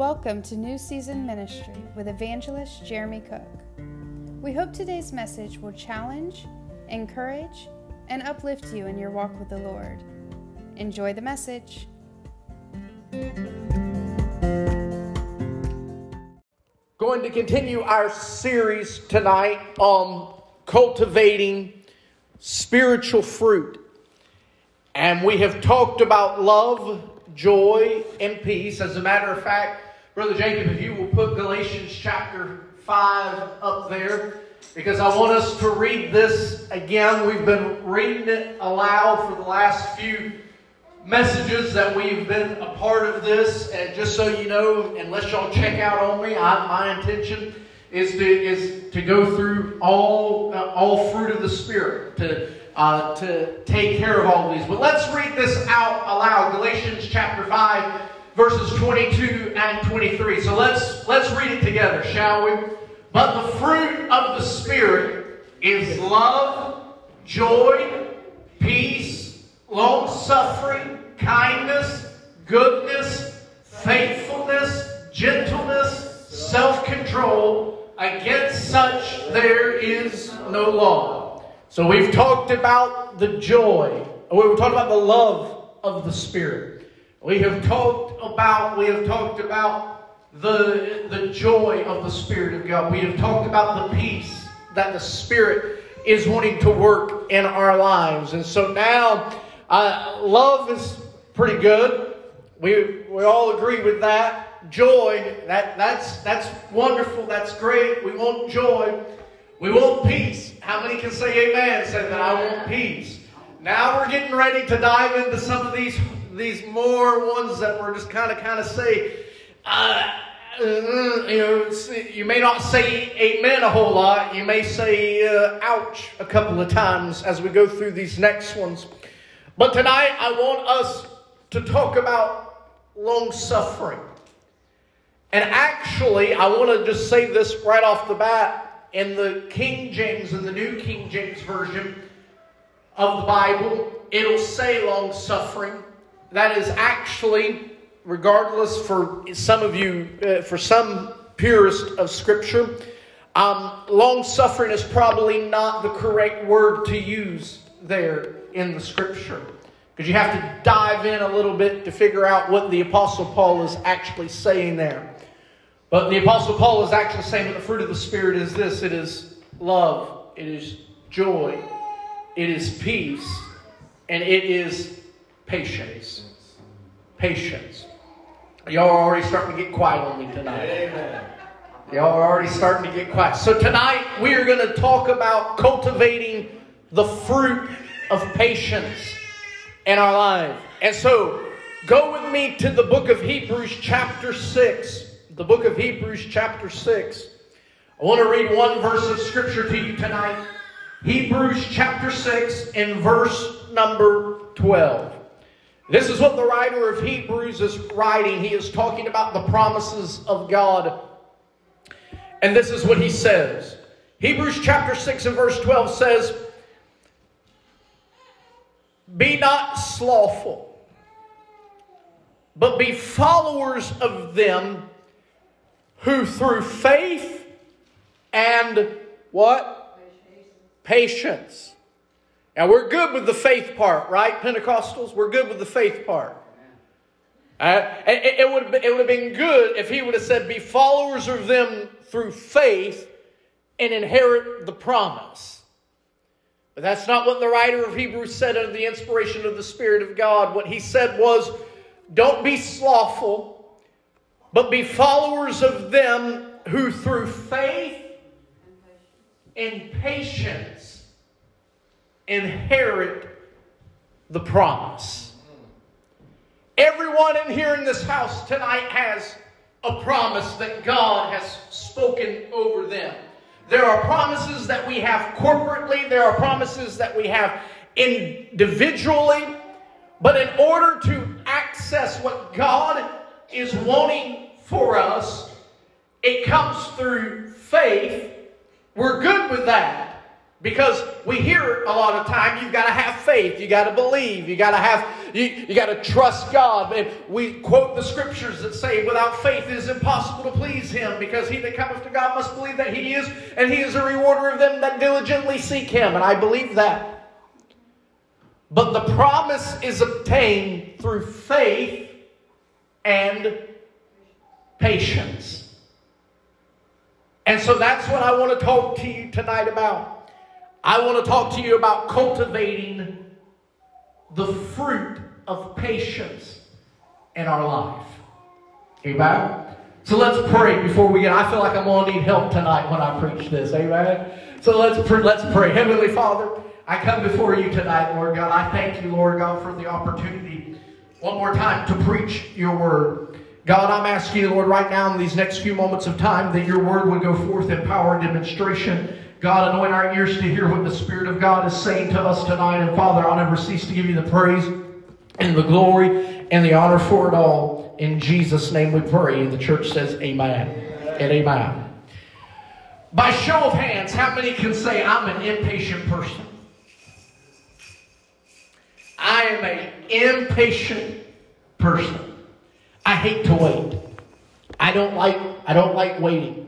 Welcome to New Season Ministry with Evangelist Jeremy Cook. We hope today's message will challenge, encourage, and uplift you in your walk with the Lord. Enjoy the message. Going to continue our series tonight on cultivating spiritual fruit. And we have talked about love, joy, and peace. As a matter of fact, Brother Jacob, if you will put Galatians chapter 5 up there, because I want us to read this again. We've been reading it aloud for the last few messages that we've been a part of this. And just so you know, unless y'all check out on me, my intention is to go through all fruit of the Spirit, to take care of all these. But let's read this out aloud. Galatians chapter 5, verses 22 and 23. So let's read it together, shall we? But the fruit of the Spirit is love, joy, peace, long-suffering, kindness, goodness, faithfulness, gentleness, self-control. Against such there is no law. So we've talked about the joy. We've talked about the love of the Spirit. We have talked about the joy of the Spirit of God. We have talked about the peace that the Spirit is wanting to work in our lives. And so now, love is pretty good. We all agree with that. Joy, that's wonderful. That's great. We want joy. We want peace. How many can say amen? Say that I want peace. Now we're getting ready to dive into some of these more ones that we're just kind of say, you may not say amen a whole lot. You may say ouch a couple of times as we go through these next ones. But tonight I want us to talk about long-suffering. And actually, I want to just say this right off the bat. In the King James, in the New King James Version of the Bible, it'll say long-suffering. That is actually, regardless for some of you, for some purists of Scripture, long-suffering is probably not the correct word to use there in the Scripture. Because you have to dive in a little bit to figure out what the Apostle Paul is actually saying there. But the Apostle Paul is actually saying that the fruit of the Spirit is this. It is love. It is joy. It is peace. And it is patience. Patience. Y'all are already starting to get quiet on me tonight. Amen. Y'all are already starting to get quiet. So tonight we are going to talk about cultivating the fruit of patience in our life. And so go with me to the book of Hebrews chapter 6. The book of Hebrews chapter 6. I want to read one verse of Scripture to you tonight. Hebrews chapter 6 and verse number 12. This is what the writer of Hebrews is writing. He is talking about the promises of God. And this is what he says. Hebrews chapter 6 and verse 12 says, "Be not slothful, but be followers of them who through faith and" what? Patience. Now we're good with the faith part, right, Pentecostals? We're good with the faith part. It would have been good if he would have said, "Be followers of them through faith and inherit the promise." But that's not what the writer of Hebrews said under the inspiration of the Spirit of God. What he said was, don't be slothful, but be followers of them who through faith and patience inherit the promise. Everyone in here in this house tonight has a promise that God has spoken over them. There are promises that we have corporately. There are promises that we have individually. But in order to access what God is wanting for us, it comes through faith. We're good with that. Because we hear a lot of time, you've got to have faith, you got to believe, you got to trust God. And we quote the scriptures that say, without faith it is impossible to please Him, because he that cometh to God must believe that He is, and He is a rewarder of them that diligently seek Him. And I believe that. But the promise is obtained through faith and patience. And so that's what I want to talk to you tonight about. I want to talk to you about cultivating the fruit of patience in our life. Amen? So let's pray before we get... I feel like I'm going to need help tonight when I preach this. Amen? So let's pray. Heavenly Father, I come before you tonight, Lord God. I thank you, Lord God, for the opportunity one more time to preach your word. God, I'm asking you, Lord, right now in these next few moments of time that your word would go forth in power and demonstration. God, anoint our ears to hear what the Spirit of God is saying to us tonight. And Father, I'll never cease to give you the praise and the glory and the honor for it all. In Jesus' name we pray. And the church says amen and amen. By show of hands, how many can say, I'm an impatient person? I am an impatient person. I hate to wait. I don't like waiting.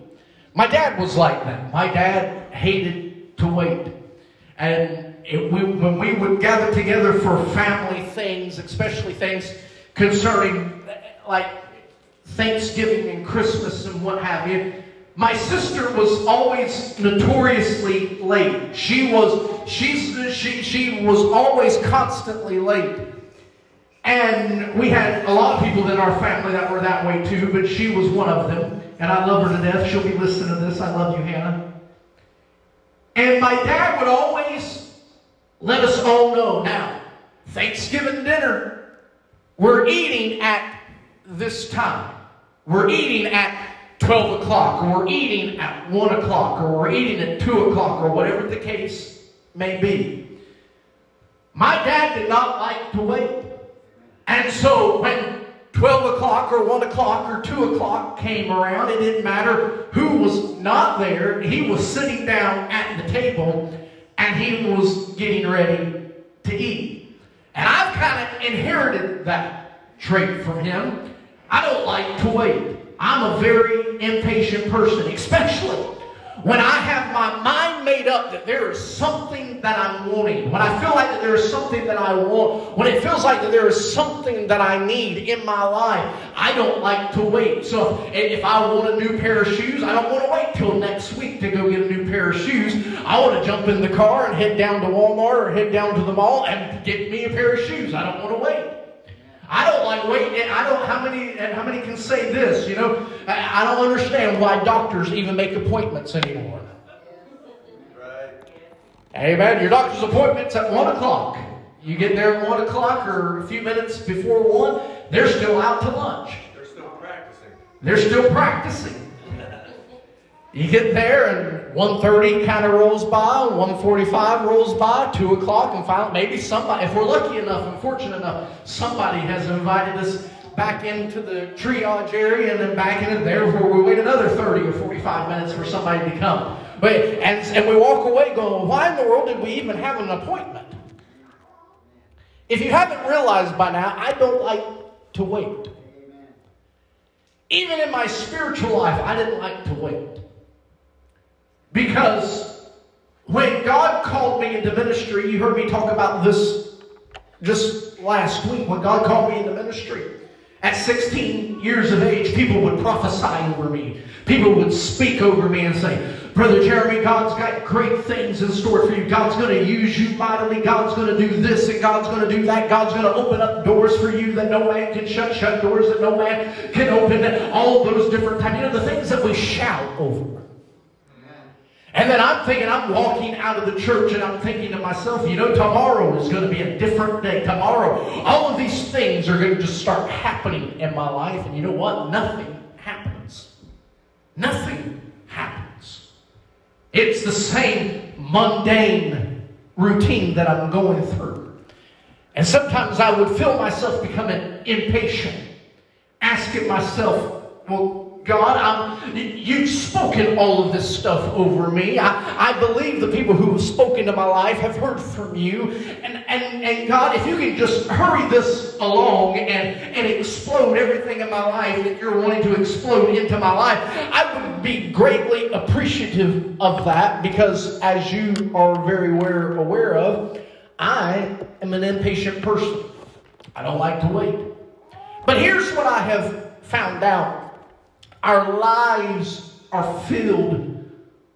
My dad was like that. My dad hated to wait. And when we would gather together for family things, especially things concerning like Thanksgiving and Christmas and what have you, my sister was always notoriously late. She was always constantly late. And we had a lot of people in our family that were that way too, but she was one of them. And I love her to death. She'll be listening to this. I love you, Hannah. And my dad would always let us all know, now, Thanksgiving dinner, we're eating at this time. We're eating at 12 o'clock, or we're eating at 1 o'clock, or we're eating at 2 o'clock, or whatever the case may be. My dad did not like to wait. And so when 12 o'clock or 1 o'clock or 2 o'clock came around, it didn't matter who was not there. He was sitting down at the table and he was getting ready to eat. And I've kind of inherited that trait from him. I don't like to wait. I'm a very impatient person, especially when I have my mind made up that there is something that I'm wanting, when I feel like that there is something that I want, when it feels like that there is something that I need in my life, I don't like to wait. So if I want a new pair of shoes, I don't want to wait till next week to go get a new pair of shoes. I want to jump in the car and head down to Walmart or head down to the mall and get me a pair of shoes. I don't want to wait. I don't like waiting. How many can say this? You know, I don't understand why doctors even make appointments anymore. Right. Amen. Your doctor's appointment's at 1 o'clock. You get there at 1 o'clock or a few minutes before 1. They're still out to lunch. They're still practicing. You get there and 1:30 kind of rolls by, 1:45 rolls by, 2 o'clock, and finally maybe somebody, if we're lucky enough and fortunate enough, somebody has invited us back into the triage area and then back into there where we wait another 30 or 45 minutes for somebody to come. And we walk away going, why in the world did we even have an appointment? If you haven't realized by now, I don't like to wait. Even in my spiritual life, I didn't like to wait. Because when God called me into ministry, you heard me talk about this just last week. When God called me into ministry, at 16 years of age, people would prophesy over me. People would speak over me and say, Brother Jeremy, God's got great things in store for you. God's going to use you mightily. God's going to do this and God's going to do that. God's going to open up doors for you that no man can shut, shut doors that no man can open. And all those different types. You know, the things that we shout over. And then I'm thinking, I'm walking out of the church and I'm thinking to myself, you know, tomorrow is going to be a different day. Tomorrow, all of these things are going to just start happening in my life. And you know what? Nothing happens. Nothing happens. It's the same mundane routine that I'm going through. And sometimes I would feel myself becoming impatient, asking myself, well, God, you've spoken all of this stuff over me. I believe the people who have spoken to my life have heard from you. And God, if you can just hurry this along and explode everything in my life that you're wanting to explode into my life, I would be greatly appreciative of that, because as you are very aware of, I am an impatient person. I don't like to wait. But here's what I have found out. Our lives are filled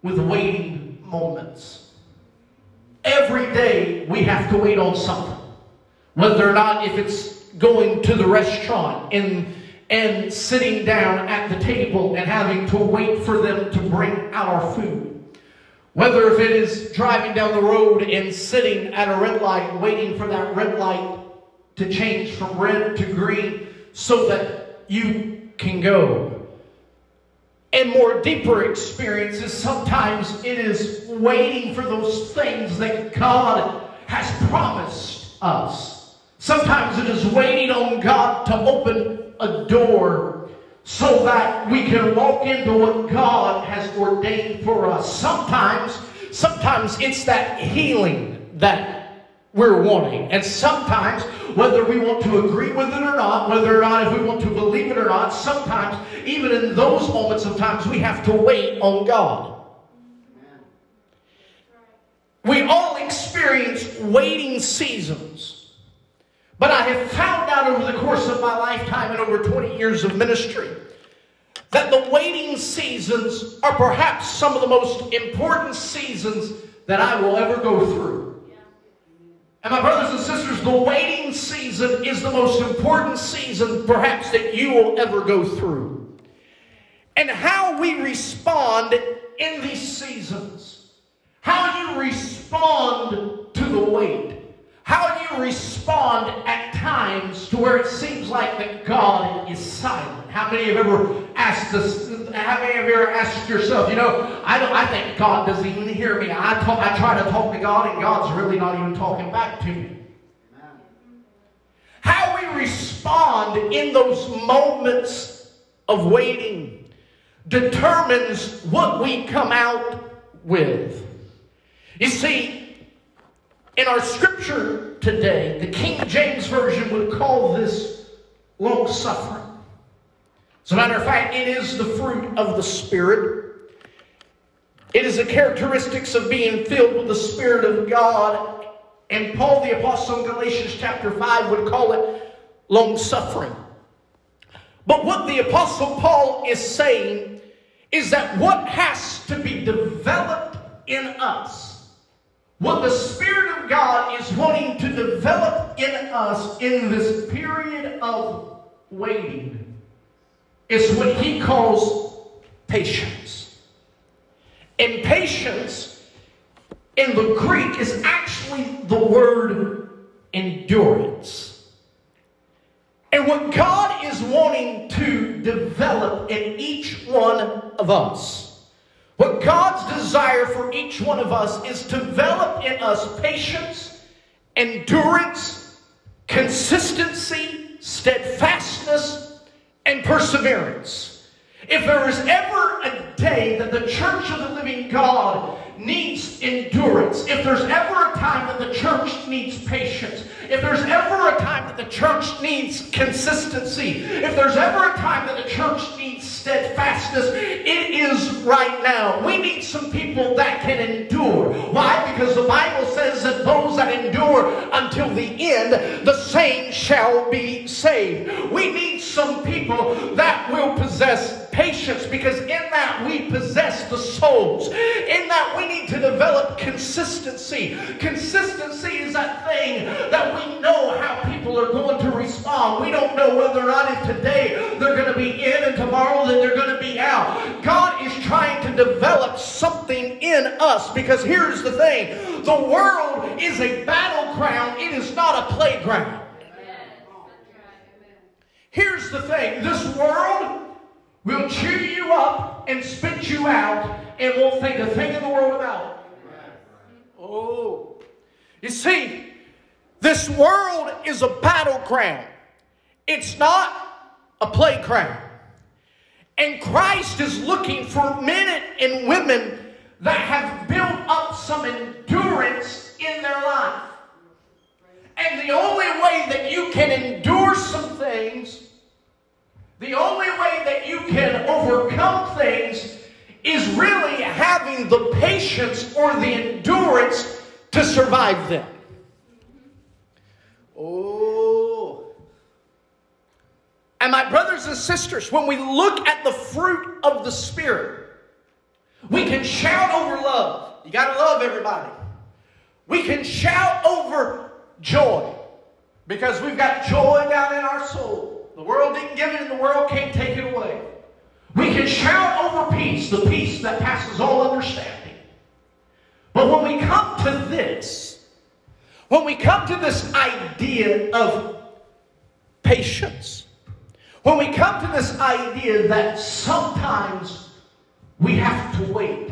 with waiting moments. Every day we have to wait on something. Whether or not if it's going to the restaurant and sitting down at the table and having to wait for them to bring out our food. Whether if it is driving down the road and sitting at a red light waiting for that red light to change from red to green so that you can go. And more deeper experiences, sometimes it is waiting for those things that God has promised us. Sometimes it is waiting on God to open a door so that we can walk into what God has ordained for us. Sometimes it's that healing that we're wanting. And sometimes, whether we want to agree with it or not, whether or not if we want to believe it or not, sometimes, even in those moments of times, we have to wait on God. We all experience waiting seasons. But I have found out over the course of my lifetime and over 20 years of ministry that the waiting seasons are perhaps some of the most important seasons that I will ever go through. And my brothers and sisters, the waiting season is the most important season perhaps that you will ever go through. And how we respond in these seasons, how you respond to the wait, how you respond at times to where it seems like that God is silent. How many have ever asked this? How many of you ever asked yourself, you know, I think God doesn't even hear me. I try to talk to God and God's really not even talking back to me. How we respond in those moments of waiting determines what we come out with. You see, in our scripture today, the King James Version would call this long-suffering. As a matter of fact, it is the fruit of the Spirit. It is the characteristics of being filled with the Spirit of God. And Paul the Apostle in Galatians chapter 5 would call it long-suffering. But what the Apostle Paul is saying is that what has to be developed in us, what the Spirit of God is wanting to develop in us in this period of waiting, is what he calls patience. And patience in the Greek is actually the word endurance. And what God is wanting to develop in each one of us, what God's desire for each one of us is to develop in us patience, endurance, consistency, steadfastness, and perseverance. If there is ever a day that the church of the living God needs endurance, if there's ever a time that the church needs patience, if there's ever a time that the church needs consistency, if there's ever a time that the church needs steadfastness, it is right now. We need some people that can endure. Why? Because the Bible says that those that endure until the end, the same shall be saved. We need some people that will possess patience, because in that we possess the souls. In that we need to develop consistency. Consistency is that thing that we know how people are going to respond. We don't know whether or not if today they're going to be in and tomorrow then they're going to be out. God is trying to develop something in us, because here's the thing. The world is a battleground. It is not a playground. Here's the thing. This world will cheer you up and spit you out and won't think a thing in the world about it. Oh. You see, this world is a battleground. It's not a playground. And Christ is looking for men and women that have built up some endurance in their life. And the only way that you can endure some things, the only way that you can overcome things, is really having the patience or the endurance to survive them. Oh. And my brothers and sisters, when we look at the fruit of the Spirit, we can shout over love. You got to love everybody. We can shout over joy, because we've got joy down in our soul. The world didn't give it, and the world can't take it away. We can shout over peace, the peace that passes all understanding. But when we come to this, when we come to this idea of patience, when we come to this idea that sometimes we have to wait,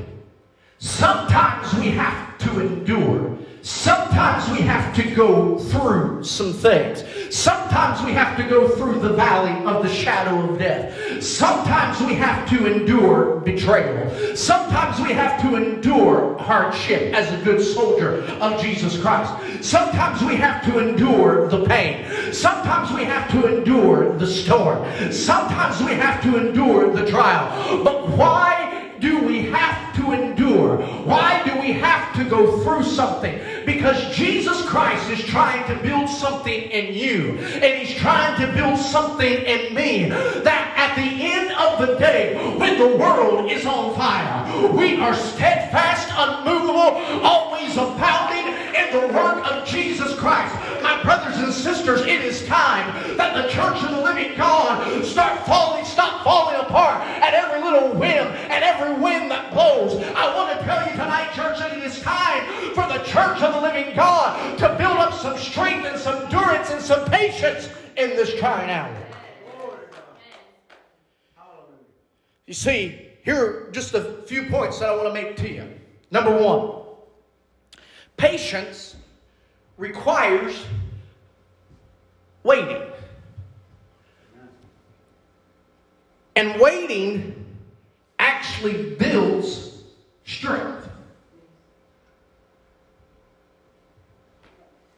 sometimes we have to endure, sometimes we have to go through some things. Sometimes we have to go through the valley of the shadow of death. Sometimes we have to endure betrayal. Sometimes we have to endure hardship as a good soldier of Jesus Christ. Sometimes we have to endure the pain. Sometimes we have to endure the storm. Sometimes we have to endure the trial. But why do we have to endure? Why do we have to go through something? Because Jesus Christ is trying to build something in you, and He's trying to build something in me, that at the end of the day, when the world is on fire, we are steadfast, unmovable, always abounding in the work of Jesus Christ. My brothers and sisters, it is time that the Church of the Living God stop falling apart at every little whim, at every wind that blows. I want to tell you tonight, church, that it is time for the Church of the Living God to build up some strength and some endurance and some patience in this trying hour. You see, here are just a few points that I want to make to you. Number one, patience requires waiting. And waiting actually builds strength.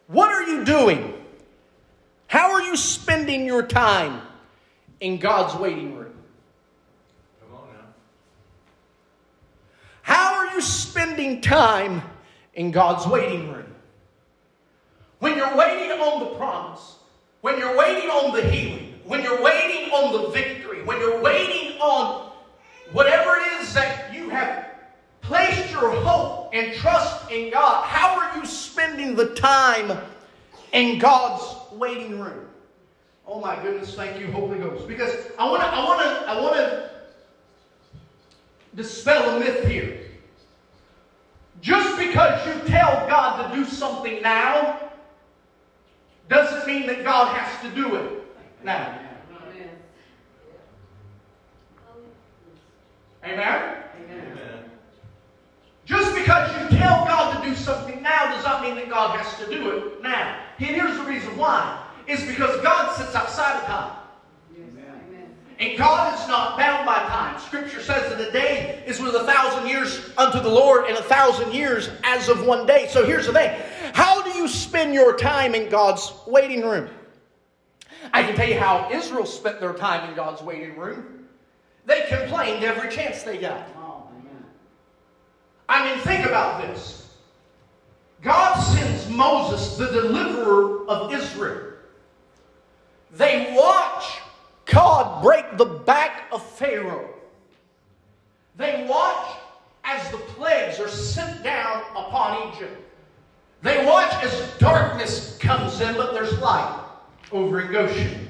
What are you doing? How are you spending your time in God's waiting room? Come on now. How are you spending time in God's waiting room? When you're waiting on the promise, when you're waiting on the healing, when you're waiting on the victory, when you're waiting on whatever it is that you have placed your hope and trust in God, how are you spending the time in God's waiting room? Oh my goodness, thank you, Holy Ghost. Because I want to dispel a myth here. Just because you tell God to do something now doesn't mean that God has to do it now. Amen? Amen. Just because you tell God to do something now does not mean that God has to do it now. And here's the reason why. It's because God sits outside of time. And God is not bound by time. Scripture says that a day is with 1,000 years unto the Lord, and 1,000 years as of one day. So here's the thing. How do you spend your time in God's waiting room? I can tell you how Israel spent their time in God's waiting room. They complained every chance they got. I mean, think about this. God sends Moses, the deliverer of Israel. They watch God break the back of Pharaoh. They watch as the plagues are sent down upon Egypt. They watch as darkness comes in, but there's light over in Goshen.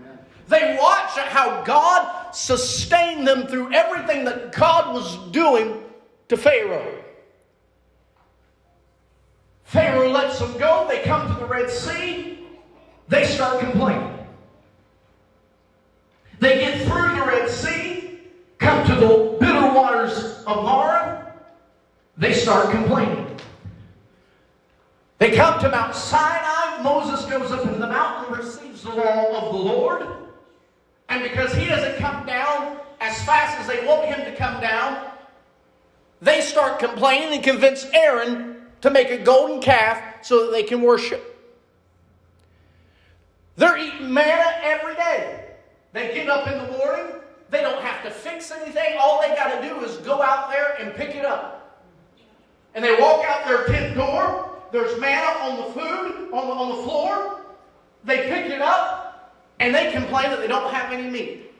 Amen. They watch at how God sustained them through everything that God was doing to Pharaoh. Pharaoh lets them go. They come to the Red Sea. They start complaining. They get through the Red Sea, come to the bitter waters of Marah, they start complaining. They come to Mount Sinai, Moses goes up into the mountain, receives the law of the Lord, and because he doesn't come down as fast as they want him to come down, they start complaining and convince Aaron to make a golden calf so that they can worship. They're eating manna every day. They get up in the morning. They don't have to fix anything. All they got to do is go out there and pick it up. And they walk out their tent door. There's manna on the food, on the floor. They pick it up, and they complain that they don't have any meat.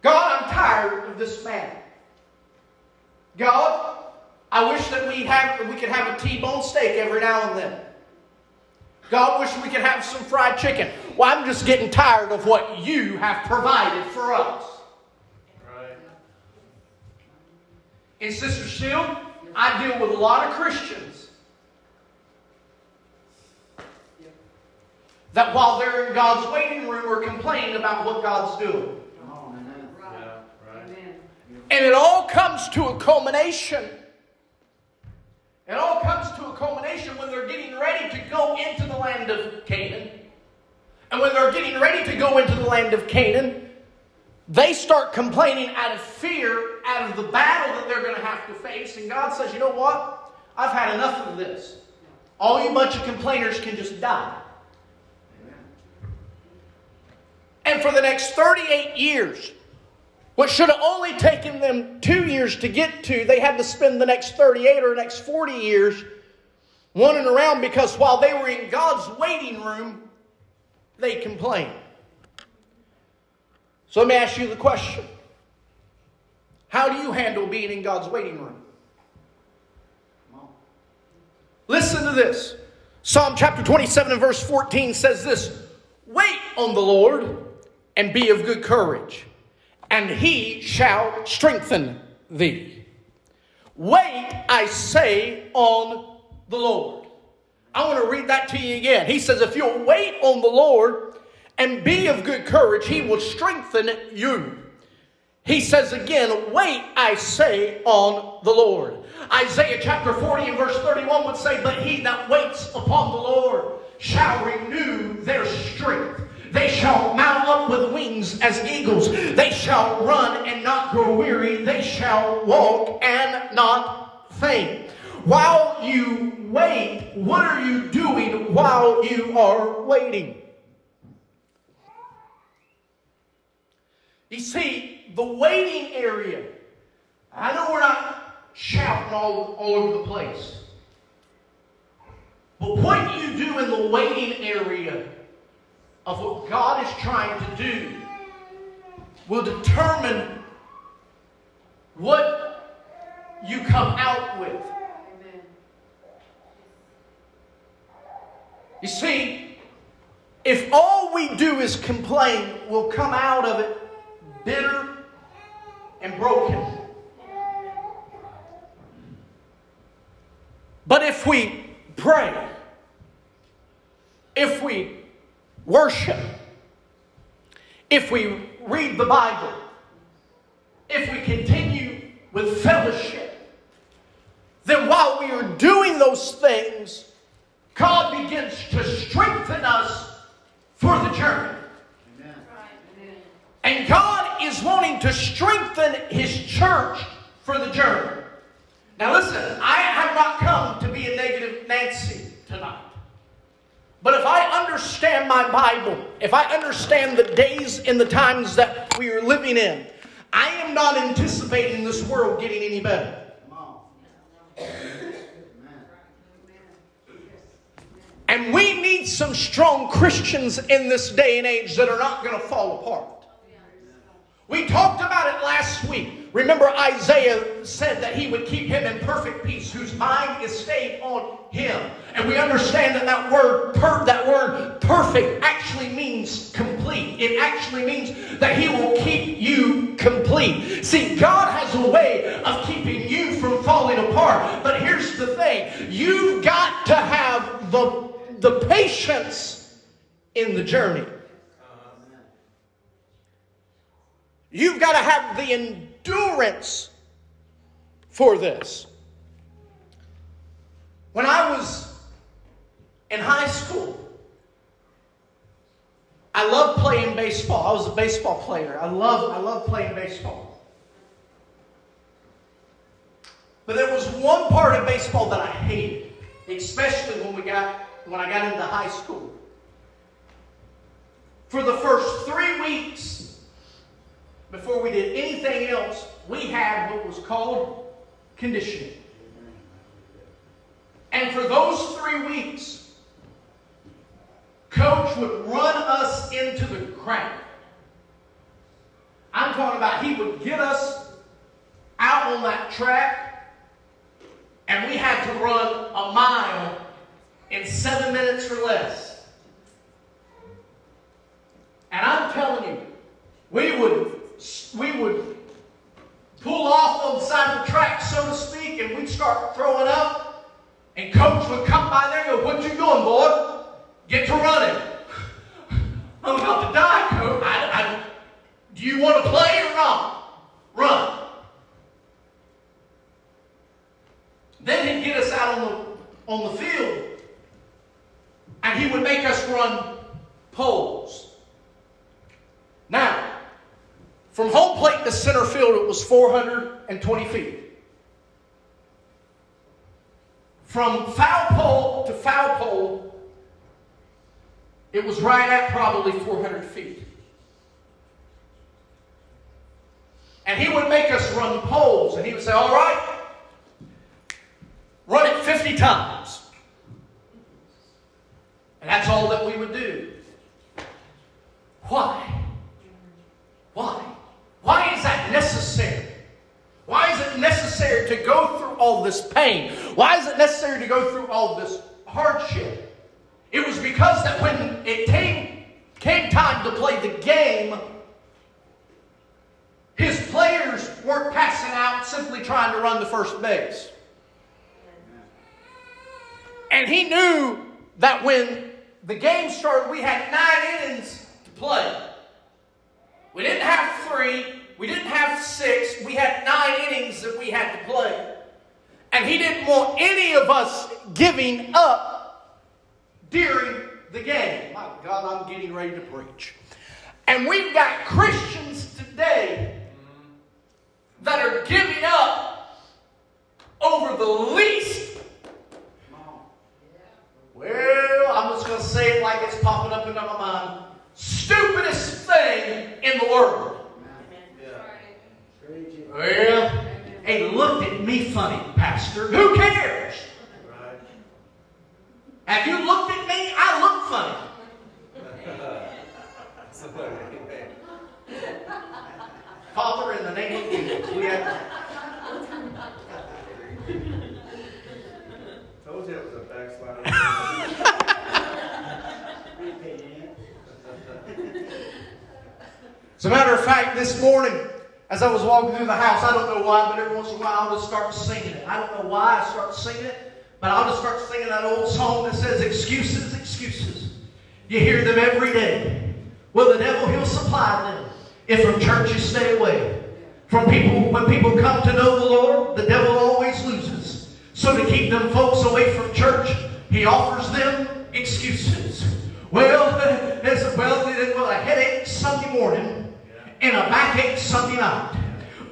God, I'm tired of this manna. God, I wish that we could have a T-bone steak every now and then. God, wish we could have some fried chicken. Well, I'm just getting tired of what you have provided for us. Right. And Sister Shield, I deal with a lot of Christians that while they're in God's waiting room are complaining about what God's doing. Oh, right. Yeah, right. And it all comes to a culmination. It all comes to a culmination when they're getting ready to go into the land of Canaan. And when they're getting ready to go into the land of Canaan, they start complaining out of fear, out of the battle that they're going to have to face. And God says, you know what? I've had enough of this. All you bunch of complainers can just die. And for the next 38 years, what should have only taken them 2 years to get to, they had to spend the next 38 or next 40 years wandering around because while they were in God's waiting room, they complained. So let me ask you the question. How do you handle being in God's waiting room? Listen to this. Psalm chapter 27 and verse 14 says this, "Wait on the Lord and be of good courage, and he shall strengthen thee." Wait, I say, on the Lord. I want to read that to you again. He says, if you'll wait on the Lord and be of good courage, he will strengthen you. He says again, wait, I say, on the Lord. Isaiah chapter 40 and verse 31 would say, but he that waits upon the Lord shall renew their strength. They shall mount up with wings as eagles. They shall run and not grow weary. They shall walk and not faint. While you wait, what are you doing while you are waiting? You see, the waiting area, I know we're not shouting all over the place, but what you do in the waiting area of what God is trying to do will determine what you come out with. Amen. You see, if all we do is complain, we'll come out of it bitter and broken. But if we pray, if we worship, if we read the Bible, if we continue with fellowship, then while we are doing those things, God begins to strengthen us for the journey. Amen. And God is wanting to strengthen His church for the journey. Now listen, I have not come to be a negative Nancy tonight. But if I understand my Bible, if I understand the days and the times that we are living in, I am not anticipating this world getting any better. And we need some strong Christians in this day and age that are not going to fall apart. We talked about it last week. Remember, Isaiah said that he would keep him in perfect peace, whose mind is stayed on him. And we understand that that word perfect actually means complete. It actually means that he will keep you complete. See, God has a way of keeping you from falling apart. But here's the thing. You've got to have the patience in the journey. You've got to have the endurance for this. When I was in high school, I love playing baseball. I was a baseball player. I love playing baseball. But there was one part of baseball that I hated, especially when I got into high school. For the first 3 weeks, before we did anything else, we had what was called conditioning. And for those 3 weeks, Coach would run us into the ground. I'm talking about he would get us out on that track, and we had to run a mile in 7 minutes or less. And I'm telling you, we would pull off on the side of the track, so to speak, and we'd start throwing up, and Coach would come by there and go, "What you doing, boy? Get to running." "I'm about to die, Coach." Do you want to play or not? Run. Then he'd get us out on the field, and he would make us run poles. Now, from home plate to center field, it was 420 feet. From foul pole to foul pole, it was right at probably 400 feet. And he would make us run poles, and he would say, "All right, run it 50 times." And that's all that we would do. Why? Why? Why is that necessary? Why is it necessary to go through all this pain? Why is it necessary to go through all this hardship? It was because that when it came time to play the game, his players weren't passing out simply trying to run the first base. And he knew that when the game started, we had 9 innings to play. We didn't have 3. We didn't have 6. We had 9 innings that we had to play. And he didn't want any of us giving up during the game. My God, I'm getting ready to preach. And we've got Christians today that are giving up over the least. Well, I'm just going to say it like it's popping up into my mind. Stupidest thing in the world. Well, they looked at me funny, Pastor. Who cares? Have you looked at me? I look funny. Father, in the name of Jesus, we have... Told you it was a backslider. As a matter of fact, this morning, as I was walking through the house, I don't know why, but every once in a while I'll just start singing it. I don't know why I start singing it. But I'll just start singing that old song that says, "Excuses, excuses. You hear them every day. Well, the devil, he'll supply them. If from church you stay away. From people, when people come to know the Lord, the devil always loses. So to keep them folks away from church, he offers them excuses. Well, there's a headache Sunday morning and a backache Sunday night.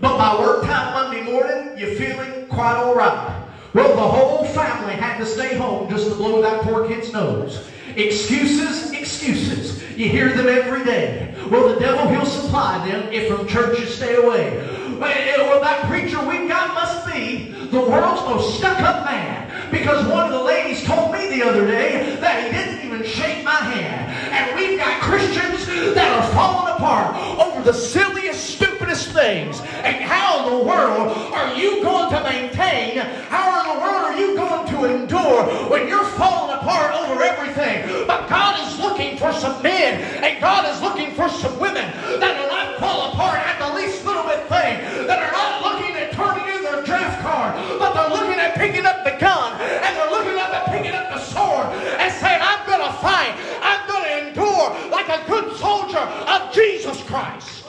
But by work time Monday morning, you're feeling quite all right. Well, the whole family had to stay home just to blow that poor kid's nose. Excuses, excuses. You hear them every day. Well, the devil, he'll supply them if from church you stay away. Well, that preacher we've got must be the world's most stuck-up man, because one of the ladies told me the other day that he didn't even shake my hand." And we've got Christians that are falling apart over the silliest, stupidest things. And how in the world are you going to maintain? How in the world are you going to endure when you're falling apart over everything? But God is looking for some men, and God is looking for some women that will not fall apart at the least little bit thing, that are not looking at turning in their draft card, but they're looking at picking up the gun, and they're looking up at picking up the sword and saying, "I'm going to fight. I'm going to endure like a good soldier of Jesus Christ."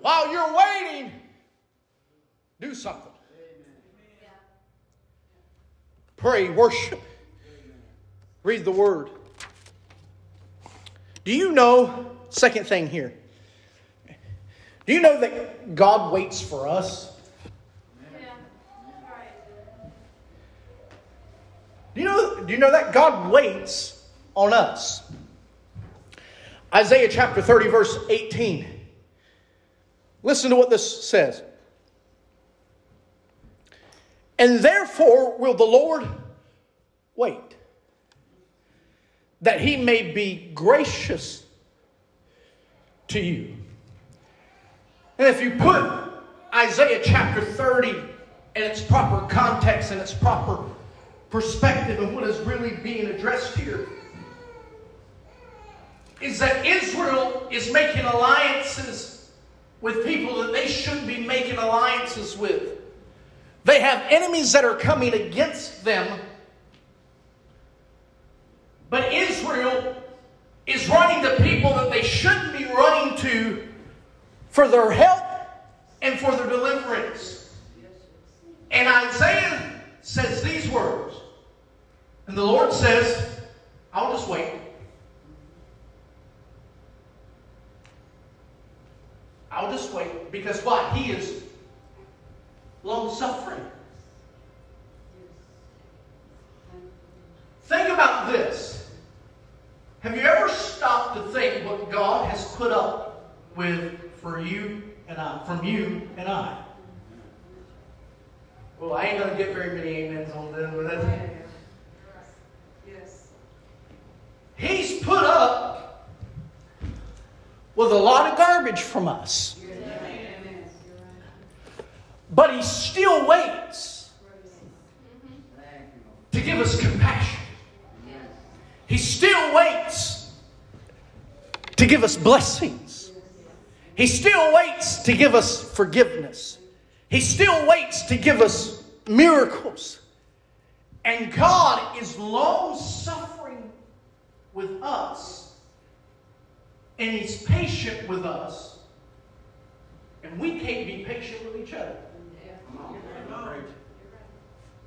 While you're waiting, do something. Pray, worship, read the Word. Do you know, second thing here, do you know that God waits for us? Yeah. Do you know that God waits on us? Isaiah chapter 30, verse 18. Listen to what this says. And therefore will the Lord wait, that he may be gracious to you. And if you put Isaiah chapter 30 in its proper context and its proper perspective of what is really being addressed here, is that Israel is making alliances with people that they shouldn't be making alliances with. They have enemies that are coming against them. But Israel is running to people that they shouldn't be running to for their help and for their deliverance. And Isaiah says these words. And the Lord says, I'll just wait. I'll just wait, because what? He is long-suffering. Think about this. Have you ever stopped to think what God has put up with for you and I? From you and I? Well, I ain't going to get very many amens on this, but that's... Yes. He's put up with a lot of garbage from us. But he still waits to give us compassion. He still waits to give us blessings. He still waits to give us forgiveness. He still waits to give us miracles. And God is long-suffering with us. And he's patient with us. And we can't be patient with each other. Yeah.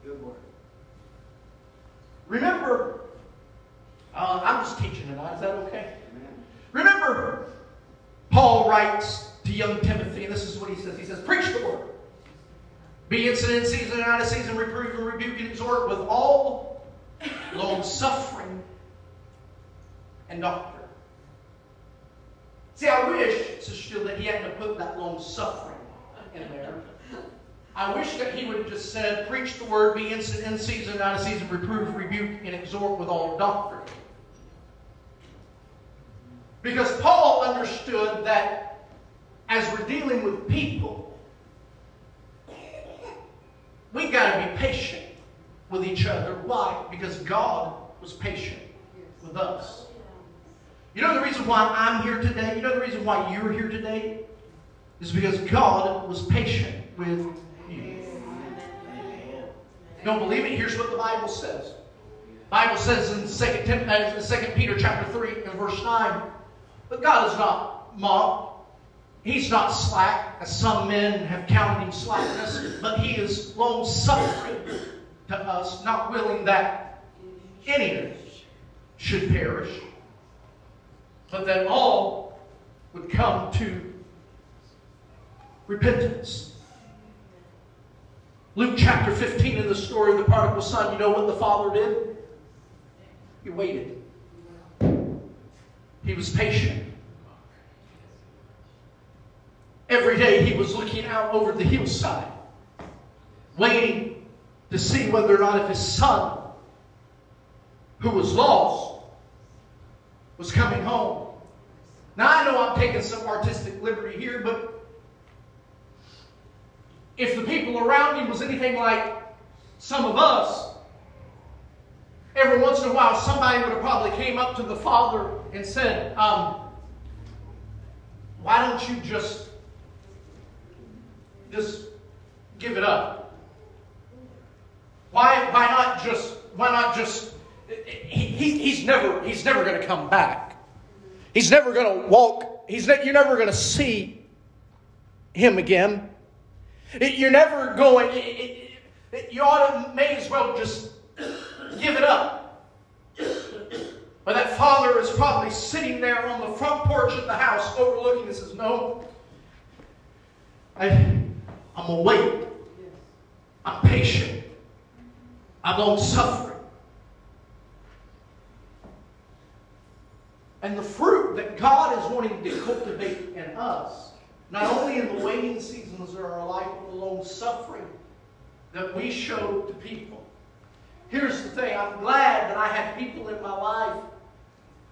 Good word. Remember, I'm just teaching tonight. Is that okay? Amen. Remember, Paul writes to young Timothy, and this is what he says. He says, preach the word. Be incident in season and out of season, reprove and rebuke and exhort with all long-suffering and doctrine. See, I wish, Sister, that he hadn't put that long-suffering in there. I wish that he would have just said, preach the word, be instant in season, out of season, reprove, rebuke, and exhort with all doctrine. Because Paul understood that as we're dealing with people, we've got to be patient with each other. Why? Because God was patient with us. You know the reason why I'm here today? You know the reason why you're here today? Is because God was patient with you. Don't believe it? Here's what the Bible says. The Bible says in 2 Peter chapter 3 and verse 9, but God is not mocked. He's not slack, as some men have counted him slackness, but he is long-suffering to us, not willing that any of us should perish, but that all would come to repentance. Luke chapter 15, in the story of the prodigal son, you know what the father did? He waited. He was patient. Every day he was looking out over the hillside, waiting to see whether or not if his son, who was lost, was coming home. Now I know I'm taking some artistic liberty here, but if the people around him was anything like some of us, every once in a while somebody would have probably came up to the father and said, why don't you just give it up? Why not just He's never going to come back. He's never going to walk. You're never going to see him again. You ought to may as well just give it up. But that father is probably sitting there on the front porch of the house overlooking and says, no, I'm going to wait. I'm patient. I'm long suffering. And the fruit that God is wanting to cultivate in us, not only in the waiting seasons of our life, but the long suffering that we show to people. Here's the thing. I'm glad that I had people in my life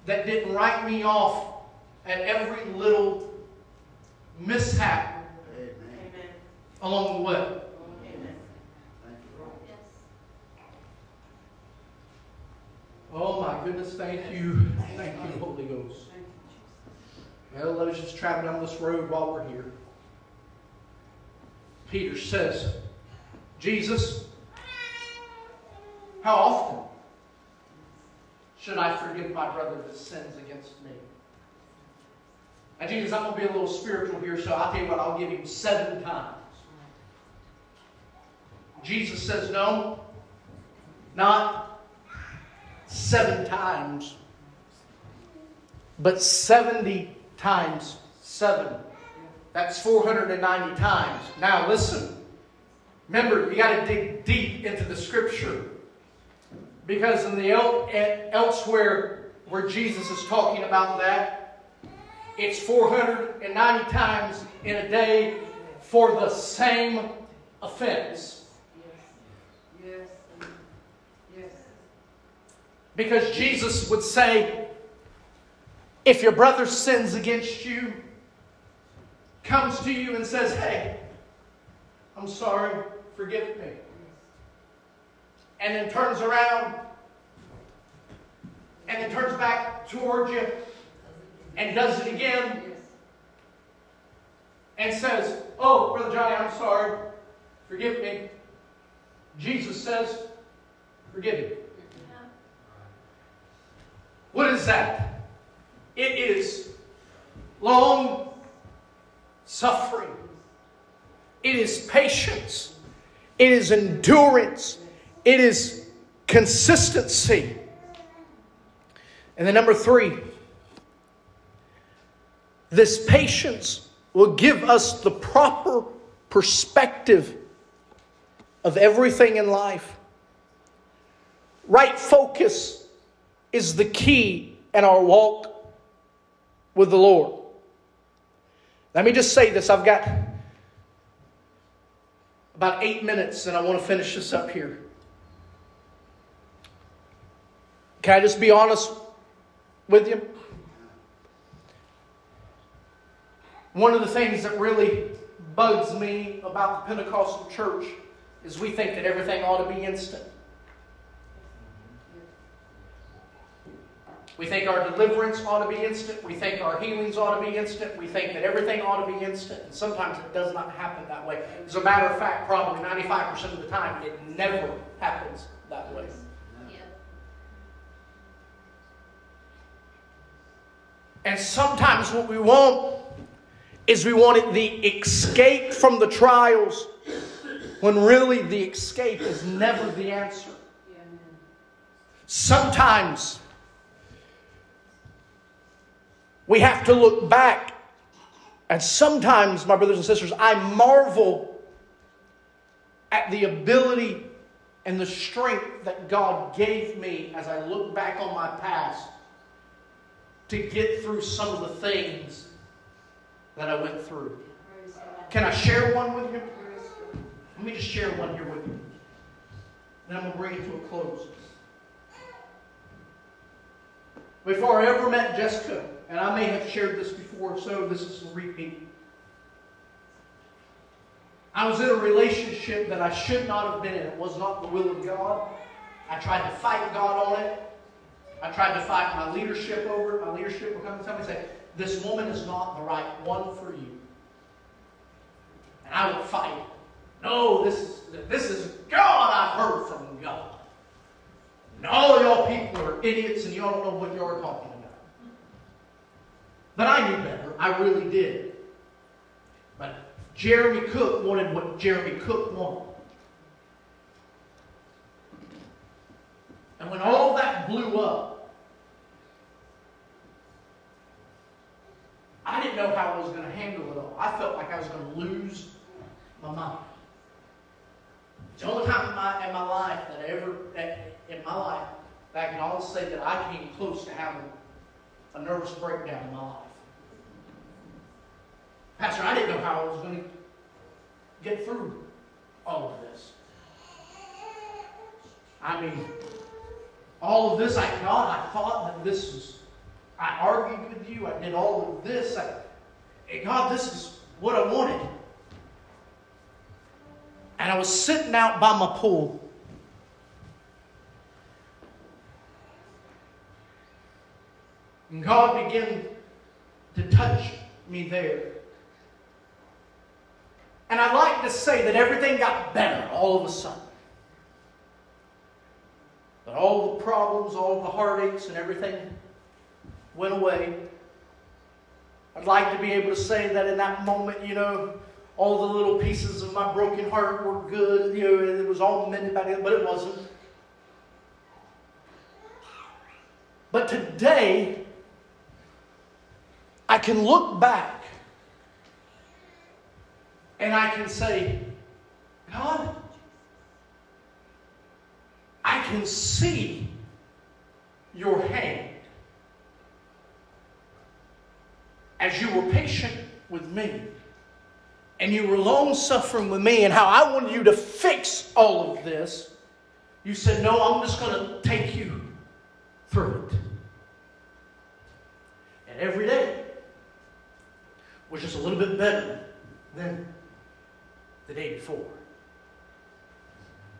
that didn't write me off at every little mishap along the way. Oh my goodness, thank you. Thank you, Holy Ghost. Well, let us just travel down this road while we're here. Peter says, Jesus, how often should I forgive my brother that sins against me? Now, Jesus, I'm going to be a little spiritual here, so I'll tell you what, I'll give him 7 times. Jesus says, no, not 7 times, but 70 times 7. That's 490 times. Now listen. Remember, you got to dig deep into the scripture, because in the elsewhere where Jesus is talking about that, it's 490 times in a day for the same offense. Yes. Because Jesus would say, if your brother sins against you, comes to you and says, hey, I'm sorry, forgive me, and then turns around and then turns back toward you and does it again and says, oh, Brother Johnny, I'm sorry, forgive me. Jesus says, forgive him. What is that? It is long suffering. It is patience. It is endurance. It is consistency. And then number 3, this patience will give us the proper perspective of everything in life. Right focus is the key in our walk with the Lord. Let me just say this. I've got about 8 minutes and I want to finish this up here. Can I just be honest with you? One of the things that really bugs me about the Pentecostal church is we think that everything ought to be instant. We think our deliverance ought to be instant. We think our healings ought to be instant. We think that everything ought to be instant. And sometimes it does not happen that way. As a matter of fact, probably 95% of the time, it never happens that way. Yeah. And sometimes what we want is we wanted the escape from the trials, when really the escape is never the answer. Sometimes we have to look back. And sometimes, my brothers and sisters, I marvel at the ability and the strength that God gave me as I look back on my past to get through some of the things that I went through. Can I share one with you? Let me just share one here with you. Then I'm going to bring it to a close. Before I ever met Jessica, and I may have shared this before, so this is a repeat, I was in a relationship that I should not have been in. It was not the will of God. I tried to fight God on it. I tried to fight my leadership over it. My leadership would come to me and say, this woman is not the right one for you. And I would fight it. No, this is God. I've heard from God. And all of y'all people are idiots and y'all don't know what y'all are talking about. But I knew better. I really did. But Jeremy Cook wanted what Jeremy Cook wanted. And when all that blew up, know how I was going to handle it all. I felt like I was going to lose my mind. It's the only time in my life that I can always say that I came close to having a nervous breakdown in my life. Pastor, I didn't know how I was going to get through all of this. I mean, all of this I got. I thought that this was, I argued with you. I did all of this. God, this is what I wanted. And I was sitting out by my pool. And God began to touch me there. And I like to say that everything got better all of a sudden. But all the problems, all the heartaches and everything went away. I'd like to be able to say that in that moment, you know, all the little pieces of my broken heart were good, you know, and it was all mended by it, but it wasn't. But today, I can look back and I can say, God, I can see your hand as you were patient with me and you were long-suffering with me, and how I wanted you to fix all of this. You said, no, I'm just going to take you through it. And every day was just a little bit better than the day before.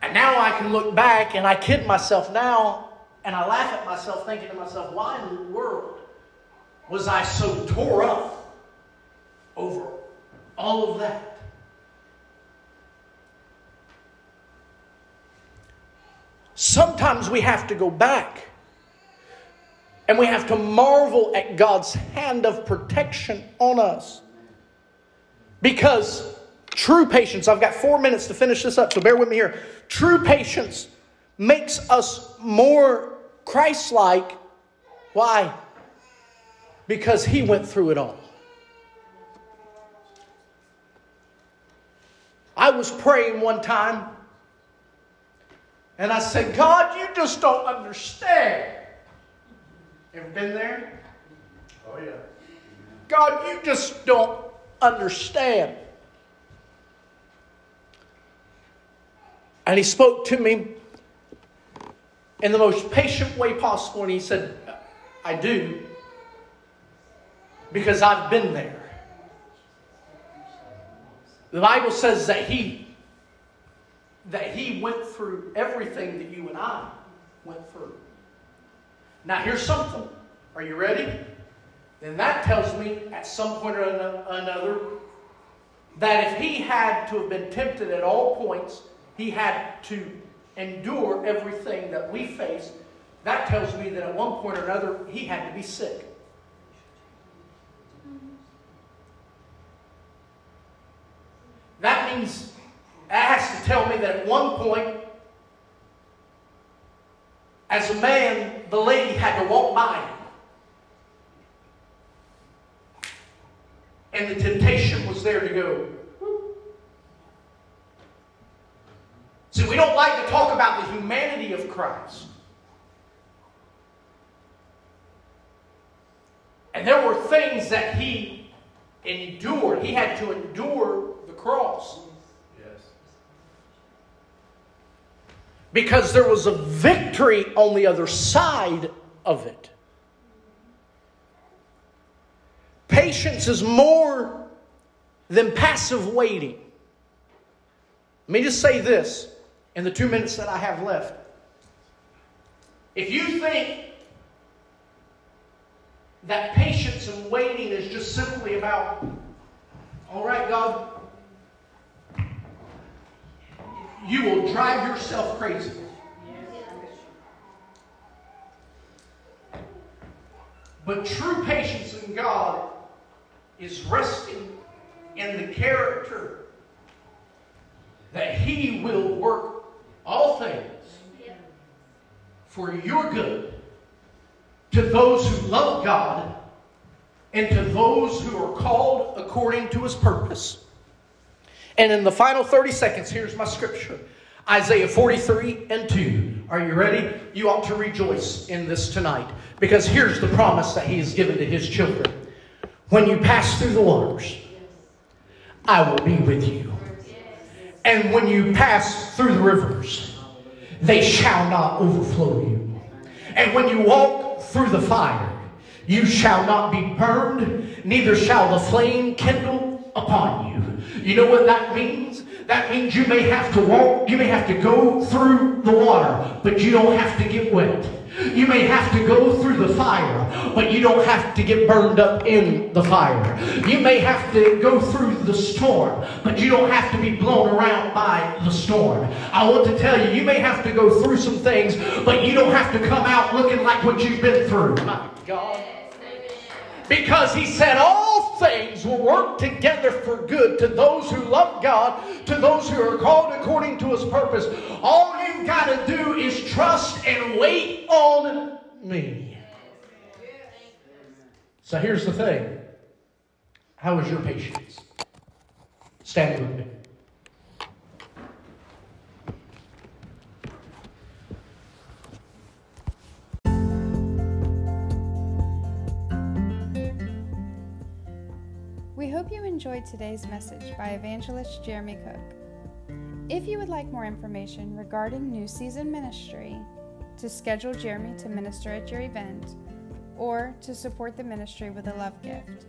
And now I can look back and I kid myself now, and I laugh at myself thinking to myself, why in the world was I so tore up over all of that? Sometimes we have to go back and we have to marvel at God's hand of protection on us. Because true patience, I've got 4 minutes to finish this up, so bear with me here. True patience makes us more Christ-like. Why? Because He went through it all. I was praying one time, and I said, God, you just don't understand. Ever been there? Oh, yeah. God, you just don't understand. And He spoke to me in the most patient way possible, and He said, I do, because I've been there. The Bible says that He went through everything that you and I went through. Now here's something. Are you ready? Then that tells me at some point or another that if He had to have been tempted at all points, He had to endure everything that we face. That tells me that at one point or another, He had to be sick. That means, that has to tell me that at one point, as a man, the lady had to walk by Him. And the temptation was there to go. See, we don't like to talk about the humanity of Christ. And there were things that He endured. He had to endure the cross. Yes. Because there was a victory on the other side of it. Patience is more than passive waiting. Let me just say this in the 2 minutes that I have left. If you think that patience and waiting is just simply about, all right, God, you will drive yourself crazy. But true patience in God is resting in the character that He will work all things for your good, to those who love God and to those who are called according to his purpose. And in the final 30 seconds, here's my scripture. Isaiah 43 and 2. Are you ready? You ought to rejoice in this tonight, because here's the promise that he has given to his children. When you pass through the waters, I will be with you. And when you pass through the rivers, they shall not overflow you. And when you walk through the fire, you shall not be burned, neither shall the flame kindle upon you. You know what that means? That means you may have to walk, you may have to go through the water, but you don't have to get wet. You may have to go through the fire, but you don't have to get burned up in the fire. You may have to go through the storm, but you don't have to be blown around by the storm. I want to tell you, you may have to go through some things, but you don't have to come out looking like what you've been through. My God. Because he said all things will work together for good to those who love God, to those who are called according to his purpose. All you've got to do is trust and wait on me. So here's the thing. How is your patience? Stand with me. We hope you enjoyed today's message by Evangelist Jeremy Cook. If you would like more information regarding New Season Ministry, to schedule Jeremy to minister at your event, or to support the ministry with a love gift,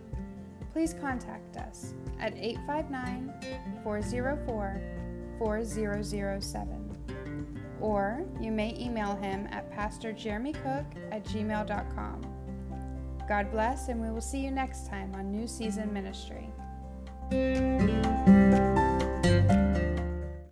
please contact us at 859-404-4007. Or you may email him at pastorjeremycook@gmail.com. God bless, and we will see you next time on New Season Ministry.